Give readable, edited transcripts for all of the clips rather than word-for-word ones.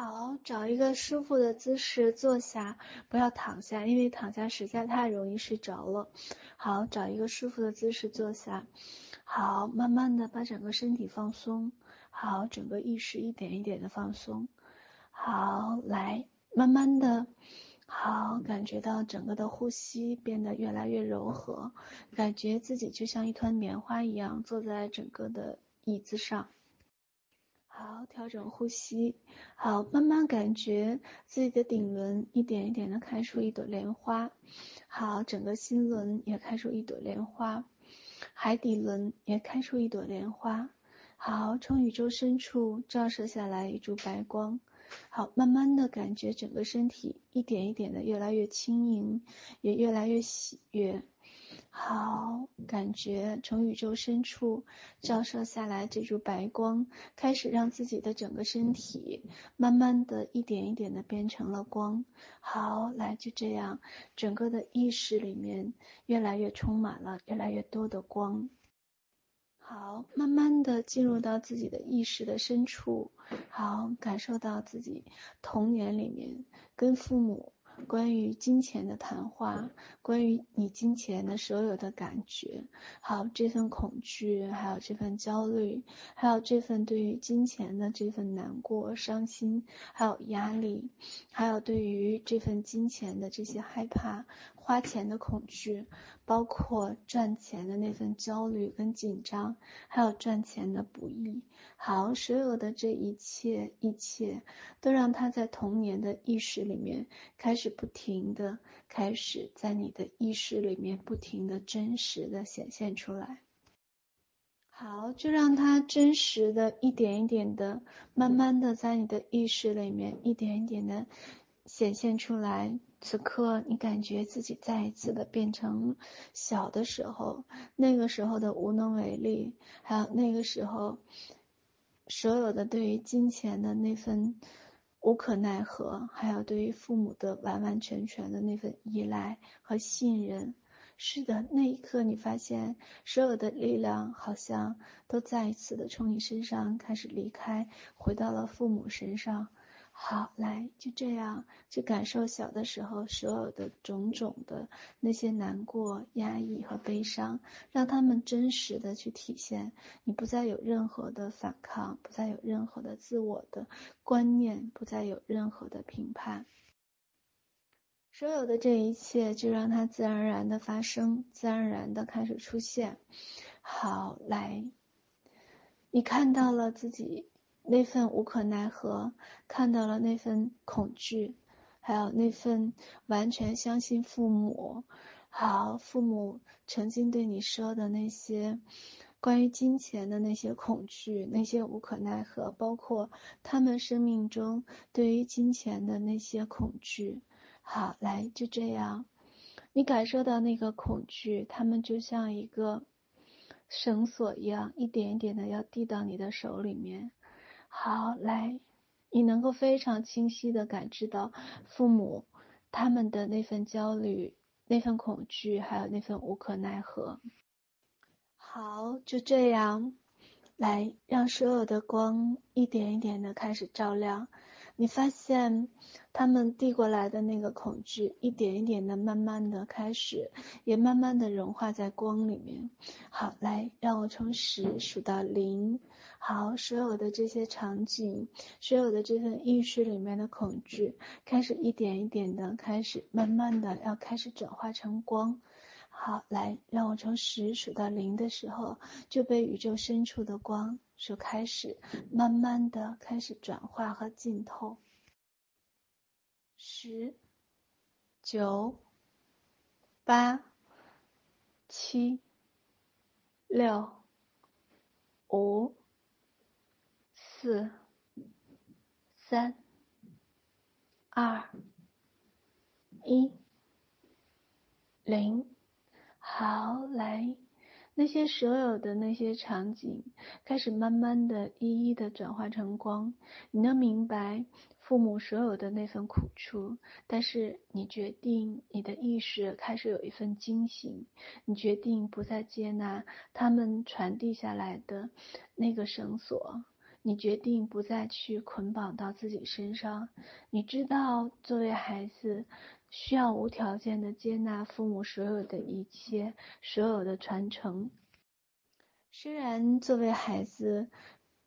好，找一个舒服的姿势坐下，不要躺下，因为躺下实在太容易睡着了。好，找一个舒服的姿势坐下。好，慢慢的把整个身体放松。好，整个意识一点一点的放松。好，来，慢慢的，好，感觉到整个的呼吸变得越来越柔和，感觉自己就像一团棉花一样坐在整个的椅子上。好，调整呼吸。好，慢慢感觉自己的顶轮一点一点的开出一朵莲花。好，整个心轮也开出一朵莲花，海底轮也开出一朵莲花。好，从宇宙深处照射下来一束白光。好，慢慢的感觉整个身体一点一点的越来越轻盈，也越来越喜悦。好，感觉从宇宙深处照射下来这束白光，开始让自己的整个身体慢慢的一点一点的变成了光。好，来，就这样，整个的意识里面越来越充满了越来越多的光。好，慢慢的进入到自己的意识的深处。好，感受到自己童年里面跟父母关于金钱的谈话，关于你金钱的所有的感觉，还有这份恐惧，还有这份焦虑，还有这份对于金钱的这份难过、伤心，还有压力，还有对于这份金钱的这些害怕，花钱的恐惧，包括赚钱的那份焦虑跟紧张，还有赚钱的不易。好，所有的这一切都让它在童年的意识里面开始不停的开始在你的意识里面不停的真实的显现出来。好，就让它真实的一点一点的慢慢的在你的意识里面一点一点的显现出来。此刻你感觉自己再一次的变成小的时候，那个时候的无能为力，还有那个时候所有的对于金钱的那份无可奈何，还有对于父母的完完全全的那份依赖和信任。是的，那一刻你发现所有的力量好像都再一次的从你身上开始离开，回到了父母身上。好，来，就这样去感受小的时候所有的种种的那些难过、压抑和悲伤，让他们真实的去体现。你不再有任何的反抗，不再有任何的自我的观念，不再有任何的评判。所有的这一切就让它自然而然的发生，自然而然的开始出现。好，来，你看到了自己那份无可奈何，看到了那份恐惧，还有那份完全相信父母，好，父母曾经对你说的那些关于金钱的那些恐惧，那些无可奈何，包括他们生命中对于金钱的那些恐惧。好，来，就这样，你感受到那个恐惧，他们就像一个绳索一样，一点一点的要递到你的手里面。好，来，你能够非常清晰的感知到父母他们的那份焦虑，那份恐惧，还有那份无可奈何。好，就这样，来，让所有的光一点一点的开始照亮。你发现他们递过来的那个恐惧一点一点的慢慢的开始也慢慢的融化在光里面。好，来，让我从10数到0。好，所有的这些场景，所有的这份意识里面的恐惧开始一点一点的开始慢慢的要开始转化成光。好，来，让我从10数到0的时候，就被宇宙深处的光就开始慢慢的开始转化和浸透。10、9、8、7、6、5、4、3、2、1、0。好，来，那些所有的那些场景开始慢慢的一一的转化成光。你能明白父母所有的那份苦处，但是你决定，你的意识开始有一份惊醒，你决定不再接纳他们传递下来的那个绳索，你决定不再去捆绑到自己身上。你知道，作为孩子，需要无条件的接纳父母所有的一切，所有的传承。虽然作为孩子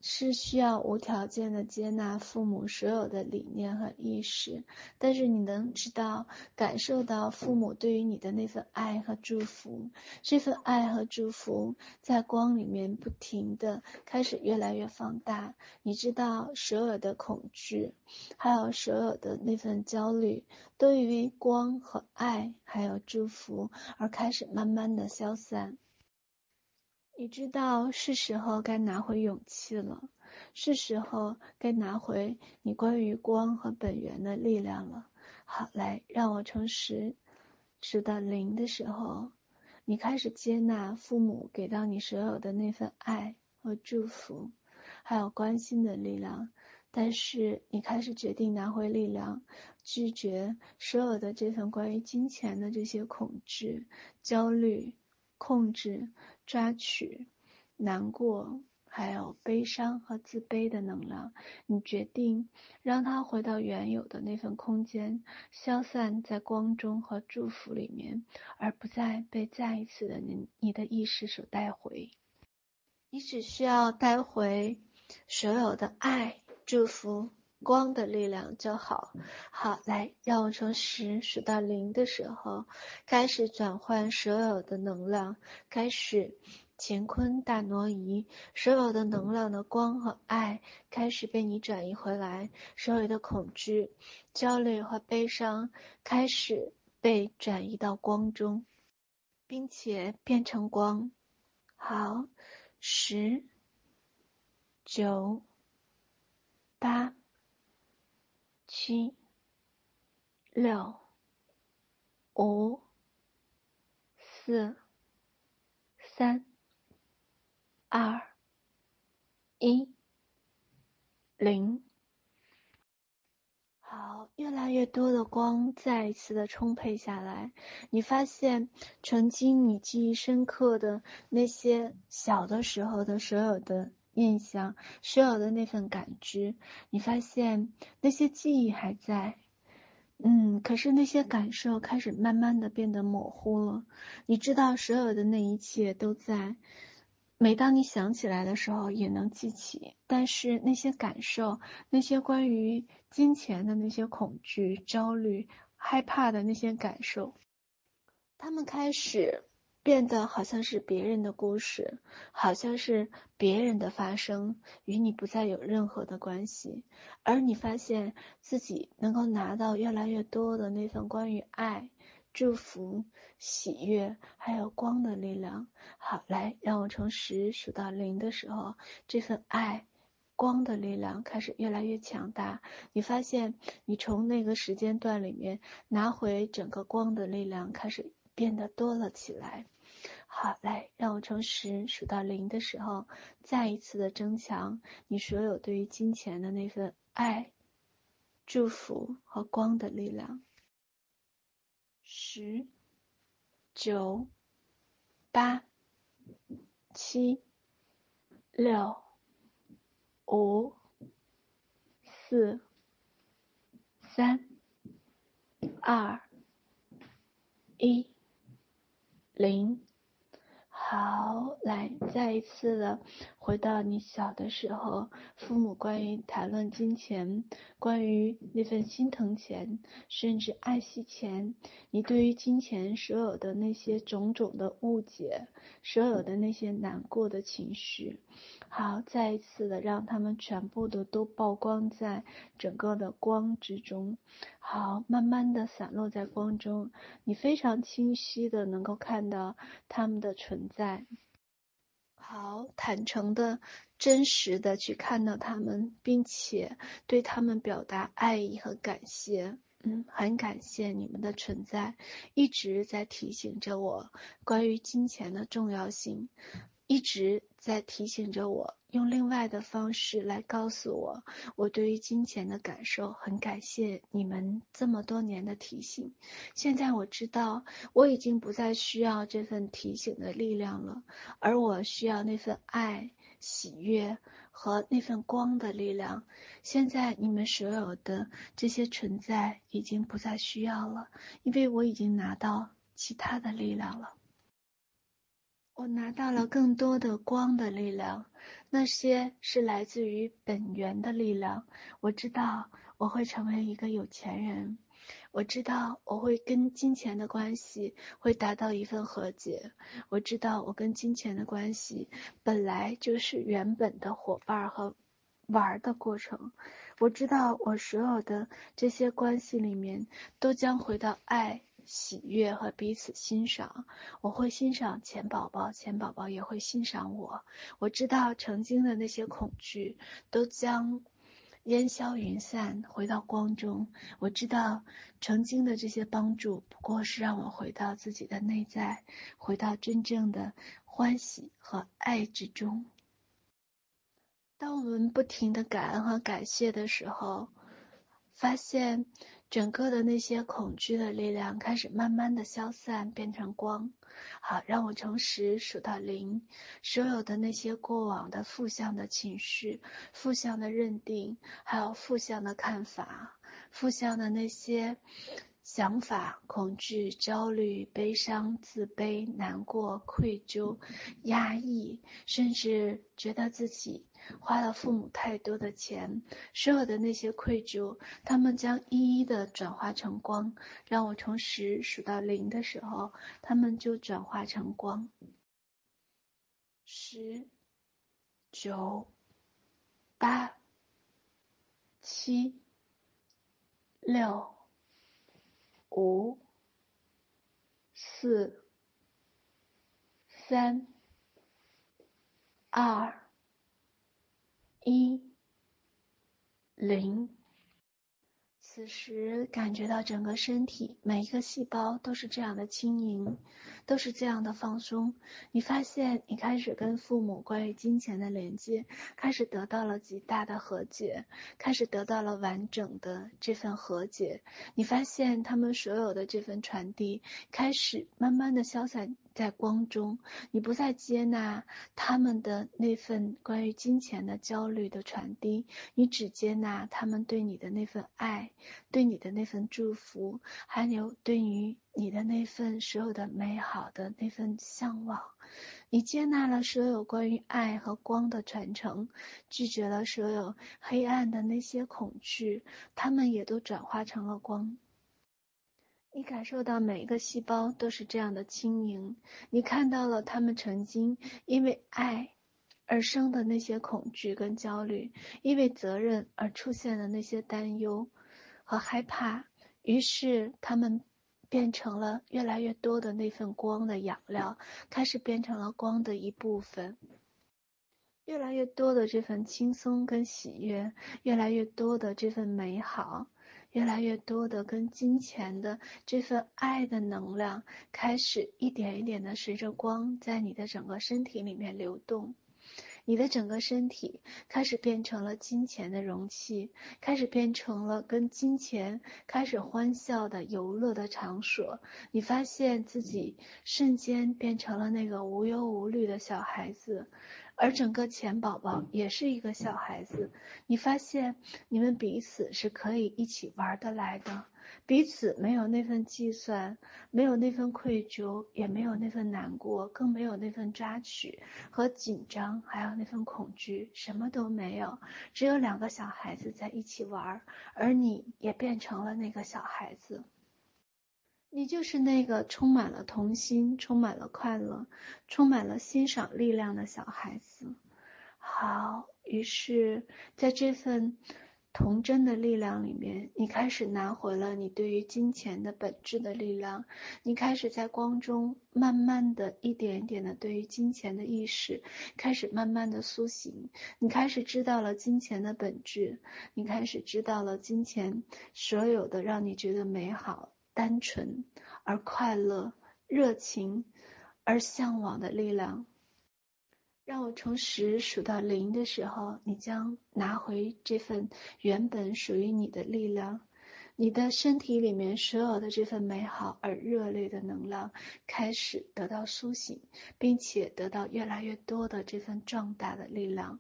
是需要无条件的接纳父母所有的理念和意识，但是你能知道，感受到父母对于你的那份爱和祝福，这份爱和祝福在光里面不停的开始越来越放大。你知道，所有的恐惧还有所有的那份焦虑，都因为光和爱还有祝福而开始慢慢的消散。你知道是时候该拿回勇气了，是时候该拿回你关于光和本源的力量了。好，来，让我从10数到0的时候，你开始接纳父母给到你所有的那份爱和祝福还有关心的力量，但是你开始决定拿回力量，拒绝所有的这份关于金钱的这些恐惧、焦虑、控制、抓取、难过，还有悲伤和自卑的能量。你决定让它回到原有的那份空间，消散在光中和祝福里面，而不再被再一次的你的意识所带回。你只需要带回所有的爱、祝福、光的力量就好。好，来，让我从10数到0的时候，开始转换所有的能量，开始乾坤大挪移，所有的能量的光和爱开始被你转移回来，所有的恐惧、焦虑和悲伤开始被转移到光中，并且变成光。好，10、9、8、7、6、5、4、3、2、1、0。好，越来越多的光再一次的充沛下来。你发现曾经你记忆深刻的那些小的时候的所有的印象，所有的那份感知，你发现那些记忆还在，可是那些感受开始慢慢的变得模糊了。你知道所有的那一切都在，每当你想起来的时候也能记起，但是那些感受，那些关于金钱的那些恐惧、焦虑、害怕的那些感受，他们开始变得好像是别人的故事，好像是别人的发生，与你不再有任何的关系。而你发现自己能够拿到越来越多的那份关于爱、祝福、喜悦还有光的力量。好，来，让我从10数到0的时候，这份爱、光的力量开始越来越强大。你发现你从那个时间段里面拿回整个光的力量，开始变得多了起来。好，来，让我从10数到0的时候，再一次的增强你所有对于金钱的那份爱、祝福和光的力量。10、9、8、7、6、5、4、3、2、1、0。好，来，再一次的回到你小的时候，父母关于谈论金钱，关于那份心疼钱，甚至爱惜钱，你对于金钱所有的那些种种的误解，所有的那些难过的情绪。好，再一次的让他们全部的都曝光在整个的光之中。好，慢慢的散落在光中，你非常清晰的能够看到他们的存在。好，坦诚的、真实的去看到他们，并且对他们表达爱意和感谢。很感谢你们的存在，一直在提醒着我关于金钱的重要性，一直在提醒着我用另外的方式来告诉我我对于金钱的感受。很感谢你们这么多年的提醒，现在我知道我已经不再需要这份提醒的力量了，而我需要那份爱、喜悦和那份光的力量。现在你们所有的这些存在已经不再需要了，因为我已经拿到其他的力量了，我拿到了更多的光的力量，那些是来自于本源的力量。我知道我会成为一个有钱人，我知道我会跟金钱的关系会达到一份和解，我知道我跟金钱的关系本来就是原本的伙伴和玩的过程，我知道我所有的这些关系里面都将回到爱、喜悦和彼此欣赏。我会欣赏钱宝宝，钱宝宝也会欣赏我。我知道曾经的那些恐惧都将烟消云散，回到光中。我知道曾经的这些帮助不过是让我回到自己的内在，回到真正的欢喜和爱之中。当我们不停的感恩和感谢的时候，发现整个的那些恐惧的力量开始慢慢的消散，变成光。好，让我从10数到0，所有的那些过往的负向的情绪、负向的认定，还有负向的看法、负向的那些想法、恐惧、焦虑、悲伤、自卑、难过、愧疚、压抑，甚至觉得自己花了父母太多的钱，所有的那些愧疚，他们将一一的转化成光。让我从10数到0的时候，他们就转化成光。10、9、8、7、6、5、4、3、2、1、0。此时感觉到整个身体每一个细胞都是这样的轻盈，都是这样的放松。你发现你开始跟父母关于金钱的连接开始得到了极大的和解，开始得到了完整的这份和解。你发现他们所有的这份传递开始慢慢的消散在光中，你不再接纳他们的那份关于金钱的焦虑的传递，你只接纳他们对你的那份爱，对你的那份祝福，还有对于你的那份所有的美好的那份向往。你接纳了所有关于爱和光的传承，拒绝了所有黑暗的那些恐惧，他们也都转化成了光。你感受到每一个细胞都是这样的轻盈，你看到了他们曾经因为爱而生的那些恐惧跟焦虑，因为责任而出现的那些担忧和害怕，于是他们变成了越来越多的那份光的养料，开始变成了光的一部分。越来越多的这份轻松跟喜悦，越来越多的这份美好，越来越多的跟金钱的这份爱的能量开始一点一点的随着光在你的整个身体里面流动。你的整个身体开始变成了金钱的容器，开始变成了跟金钱开始欢笑的游乐的场所。你发现自己瞬间变成了那个无忧无虑的小孩子，而整个钱宝宝也是一个小孩子。你发现你们彼此是可以一起玩得来的，彼此没有那份计算，没有那份愧疚，也没有那份难过，更没有那份抓取和紧张，还有那份恐惧，什么都没有，只有两个小孩子在一起玩，而你也变成了那个小孩子。你就是那个充满了童心、充满了快乐、充满了欣赏力量的小孩子。好，于是在这份童真的力量里面，你开始拿回了你对于金钱的本质的力量。你开始在光中慢慢的一点一点的对于金钱的意识开始慢慢的苏醒，你开始知道了金钱的本质，你开始知道了金钱所有的让你觉得美好、单纯而快乐、热情而向往的力量。让我从10数到0的时候，你将拿回这份原本属于你的力量。你的身体里面所有的这份美好而热烈的能量开始得到苏醒，并且得到越来越多的这份壮大的力量。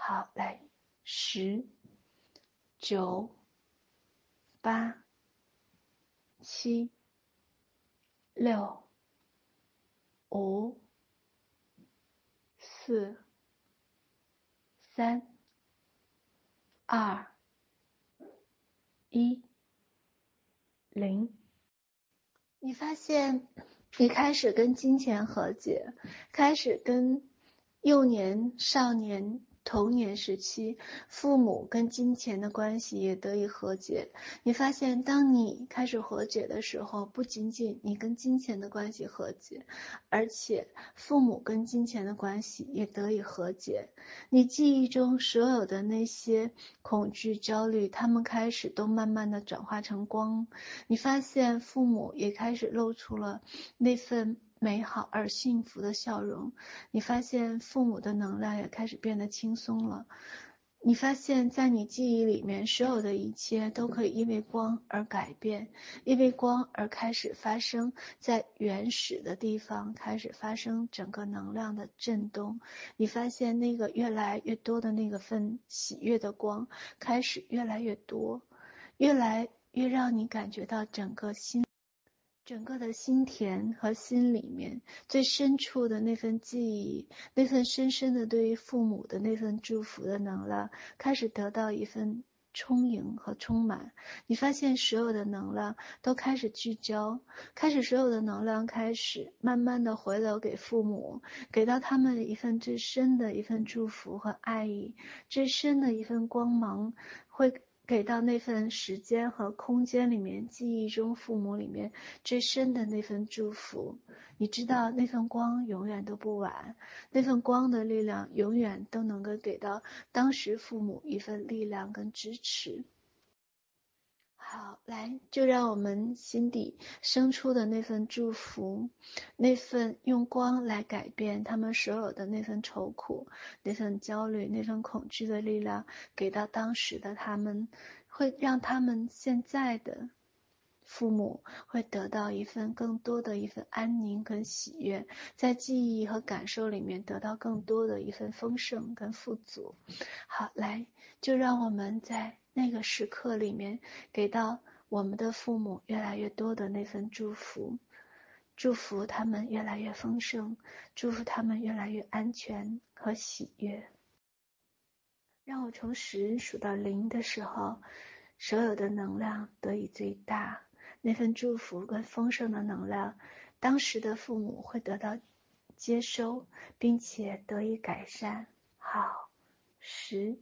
好，来，10、9、8、7、6、5、4、3、2、1、0。你发现你开始跟金钱和解，开始跟幼年、少年、童年时期父母跟金钱的关系也得以和解。你发现当你开始和解的时候，不仅仅你跟金钱的关系和解，而且父母跟金钱的关系也得以和解。你记忆中所有的那些恐惧、焦虑，他们开始都慢慢的转化成光。你发现父母也开始露出了那份美好而幸福的笑容，你发现父母的能量也开始变得轻松了。你发现在你记忆里面，所有的一切都可以因为光而改变，因为光而开始发生，在原始的地方开始发生整个能量的震动。你发现那个越来越多的那个份喜悦的光开始越来越多，越来越让你感觉到整个的心田和心里面最深处的那份记忆，那份深深的对于父母的那份祝福的能量开始得到一份充盈和充满。你发现所有的能量都开始聚焦，所有的能量开始慢慢的回流给父母，给到他们一份最深的一份祝福和爱意，最深的一份光芒，会给到那份时间和空间里面，记忆中父母里面最深的那份祝福。你知道那份光永远都不晚，那份光的力量永远都能够给到当时父母一份力量跟支持。好，来，就让我们心底生出的那份祝福，那份用光来改变他们所有的那份愁苦、那份焦虑、那份恐惧的力量，给到当时的他们，会让他们现在的父母会得到一份更多的一份安宁跟喜悦，在记忆和感受里面得到更多的一份丰盛跟富足。好，来，就让我们在那个时刻里面，给到我们的父母越来越多的那份祝福，祝福他们越来越丰盛，祝福他们越来越安全和喜悦。让我从10数到0的时候，所有的能量得以最大，那份祝福跟丰盛的能量，当时的父母会得到接收，并且得以改善。好，10、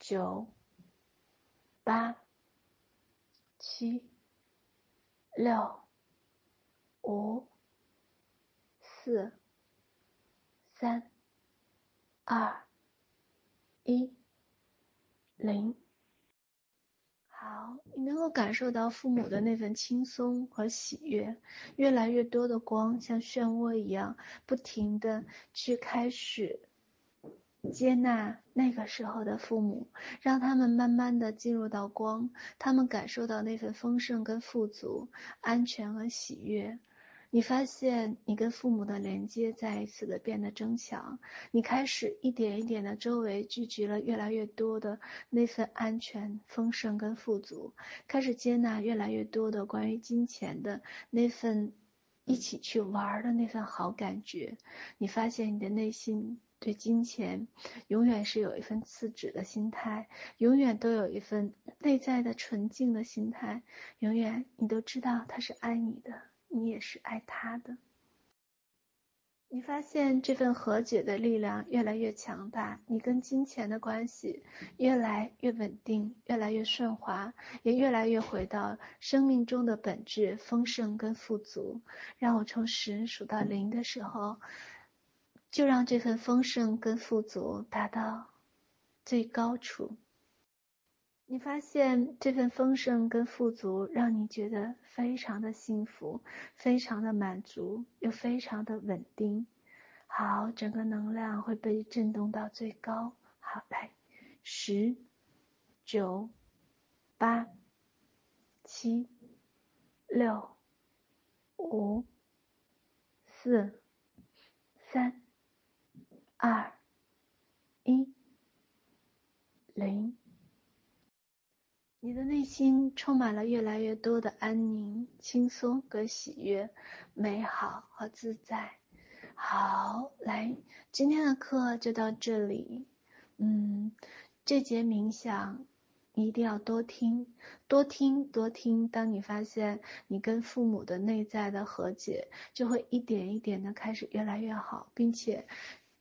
9、8、7、6、5、4、3、2、1、0。好，你能够感受到父母的那份轻松和喜悦，越来越多的光像漩涡一样，不停地去开始接纳那个时候的父母，让他们慢慢的进入到光，他们感受到那份丰盛跟富足、安全和喜悦。你发现你跟父母的连接再一次的变得增强，你开始一点一点的周围聚集了越来越多的那份安全、丰盛跟富足，开始接纳越来越多的关于金钱的那份一起去玩的那份好感觉。你发现你的内心对金钱永远是有一份赤子的心态，永远都有一份内在的纯净的心态，永远你都知道他是爱你的，你也是爱他的。你发现这份和解的力量越来越强大，你跟金钱的关系越来越稳定，越来越顺滑，也越来越回到生命中的本质、丰盛跟富足。让我从10数到0的时候，就让这份丰盛跟富足达到最高处。你发现这份丰盛跟富足让你觉得非常的幸福，非常的满足，又非常的稳定。好，整个能量会被震动到最高。好，来，10、9、8、7、6、5、4、3、2、1，零，你的内心充满了越来越多的安宁、轻松和喜悦、美好和自在。好，来，今天的课就到这里。这节冥想一定要多听，多听，多听。当你发现你跟父母的内在的和解，就会一点一点的开始越来越好，并且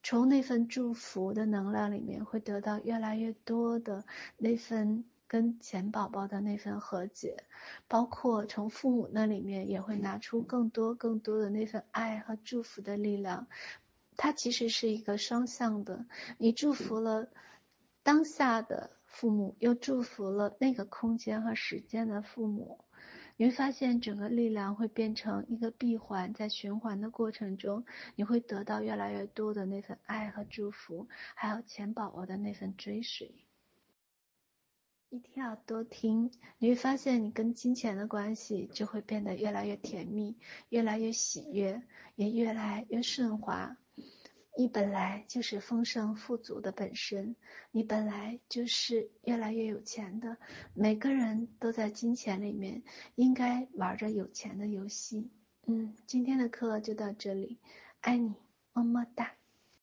从那份祝福的能量里面会得到越来越多的那份跟钱宝宝的那份和解，包括从父母那里面也会拿出更多更多的那份爱和祝福的力量。它其实是一个双向的，你祝福了当下的父母，又祝福了那个空间和时间的父母，你会发现整个力量会变成一个闭环，在循环的过程中，你会得到越来越多的那份爱和祝福，还有钱宝宝的那份追随。一定要多听，你会发现你跟金钱的关系就会变得越来越甜蜜，越来越喜悦，也越来越顺滑。你本来就是丰盛富足的本身，你本来就是越来越有钱的。每个人都在金钱里面应该玩着有钱的游戏。今天的课就到这里，爱你，么么哒。